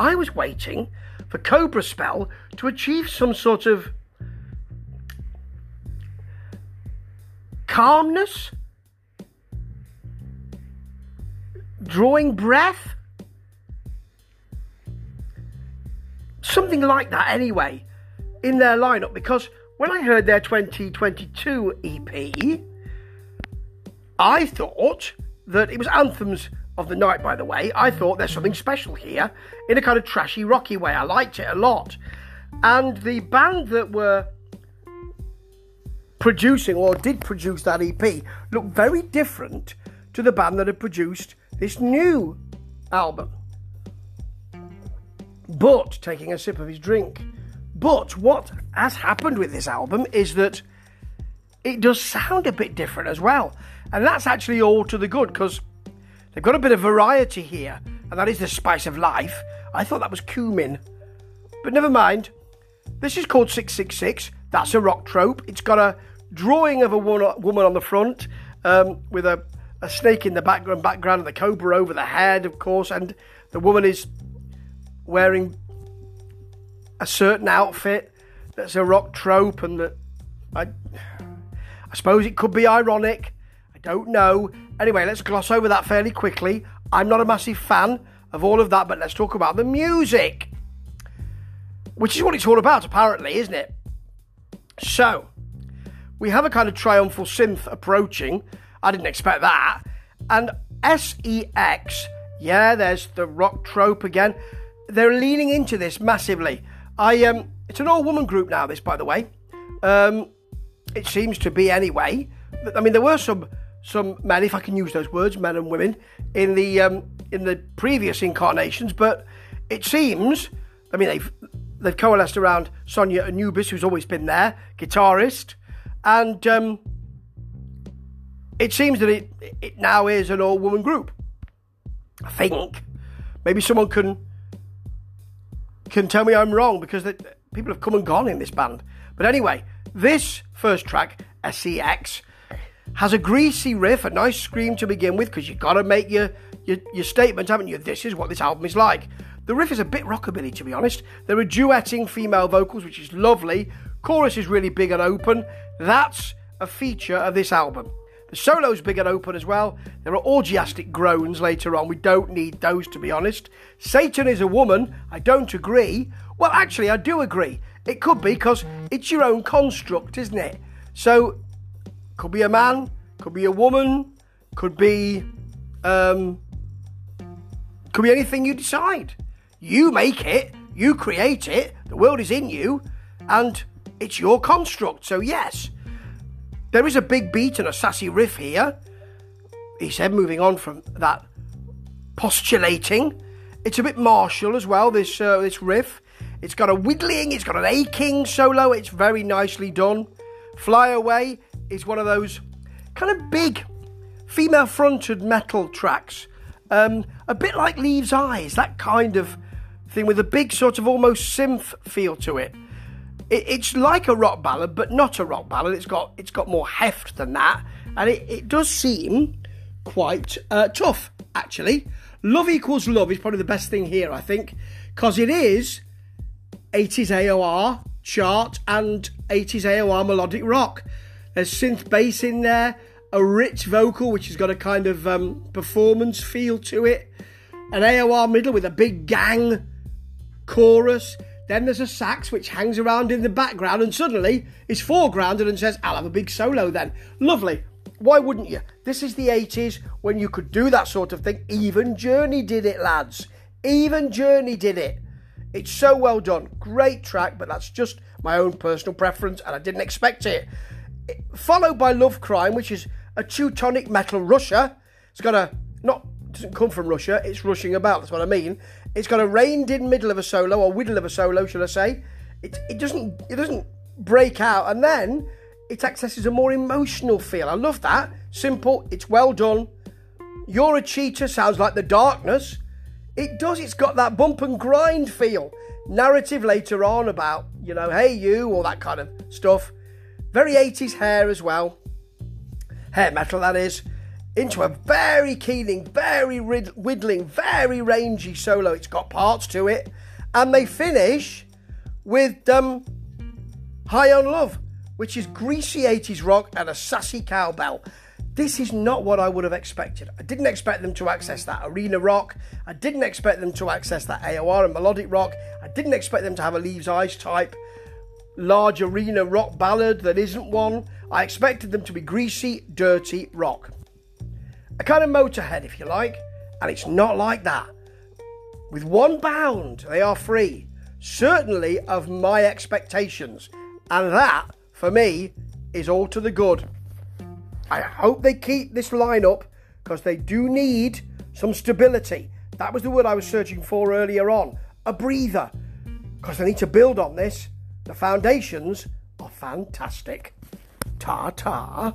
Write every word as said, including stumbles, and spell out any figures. I was waiting for Cobra Spell to achieve some sort of calmness, drawing breath, something like that anyway, in their lineup. Because when I heard their twenty twenty-two E P, I thought that it was Anthems of the Night, by the way. I thought there's something special here in a kind of trashy, rocky way. I liked it a lot. And the band that were producing or did produce that E P looked very different to the band that had produced this new album. But, taking a sip of his drink, but what has happened with this album is that it does sound a bit different as well. And that's actually all to the good, because they've got a bit of variety here, and that is the spice of life. I thought that was cumin, but never mind. This is called six six six. That's a rock trope. It's got a drawing of a woman on the front, um, with a, a snake in the background, background, and the cobra over the head, of course, and the woman is wearing a certain outfit. That's a rock trope, and that I, I suppose it could be ironic. I don't know. Anyway, let's gloss over that fairly quickly. I'm not a massive fan of all of that, but let's talk about the music, which is what it's all about, apparently, isn't it? So, we have a kind of triumphal synth approaching. I didn't expect that. And S E X, yeah, there's the rock trope again. They're leaning into this massively. I um, It's an all-woman group now, this, by the way. Um, it seems to be anyway. I mean, there were some... some men, if I can use those words, men and women, in the um, in the previous incarnations, but it seems, I mean, they've they've coalesced around Sonia Anubis, who's always been there, guitarist, and um, it seems that it it now is an all-woman group. I think maybe someone can can tell me I'm wrong, because they, people have come and gone in this band. But anyway, this first track, S E X, has a greasy riff, a nice scream to begin with, because you've got to make your, your your statement, haven't you? This is what this album is like. The riff is a bit rockabilly, to be honest. There are duetting female vocals, which is lovely. Chorus is really big and open. That's a feature of this album. The solo's big and open as well. There are orgiastic groans later on. We don't need those, to be honest. Satan is a woman. I don't agree. Well, actually, I do agree. It could be, because it's your own construct, isn't it? So... could be a man, could be a woman, could be, um, could be anything you decide. You make it, you create it, the world is in you, and it's your construct. So yes, there is a big beat and a sassy riff here. He said, moving on from that postulating, it's a bit martial as well, this, uh, this riff. It's got a wiggling, it's got an aching solo, it's very nicely done. Fly Away is one of those kind of big female-fronted metal tracks. Um, a bit like Leaves Eyes, that kind of thing, with a big sort of almost synth feel to it. it. It's like a rock ballad, but not a rock ballad. It's got it's got more heft than that. And it, it does seem quite uh, tough, actually. Love Equals Love is probably the best thing here, I think, because it is eighties A O R chart and eighties A O R melodic rock. There's synth bass in there, a rich vocal which has got a kind of um, performance feel to it, an A O R middle with a big gang chorus, then there's a sax which hangs around in the background and suddenly is foregrounded and says, I'll have a big solo then. Lovely. Why wouldn't you? This is the eighties when you could do that sort of thing. Even Journey did it, lads. Even Journey did it. It's so well done. Great track, but that's just my own personal preference and I didn't expect it. Followed by Love Crime, which is a Teutonic metal rusher. It's got a, not, doesn't come from Russia, it's rushing about, that's what I mean. It's got a reined-in middle of a solo, or whittle of a solo, should I say. It, it, doesn't, it doesn't break out, and then it accesses a more emotional feel. I love that. Simple, it's well done. You're a Cheater sounds like The Darkness. It does, it's got that bump and grind feel. Narrative later on about, you know, hey you, all that kind of stuff. Very eighties hair as well. Hair metal, that is. into a very keening, very whittling, very rangy solo. It's got parts to it. And they finish with um, High on Love, which is greasy eighties rock and a sassy cowbell. This is not what I would have expected. I didn't expect them to access that arena rock. I didn't expect them to access that A O R and melodic rock. I didn't expect them to have a Leaves Eyes type large arena rock ballad that isn't one. I expected them to be greasy, dirty rock. A kind of Motorhead, if you like. And it's not like that. With one bound, they are free. Certainly of my expectations. And that, for me, is all to the good. I hope they keep this lineup because they do need some stability. That was the word I was searching for earlier on. A breather. Because they need to build on this. The foundations are fantastic. Ta-ta.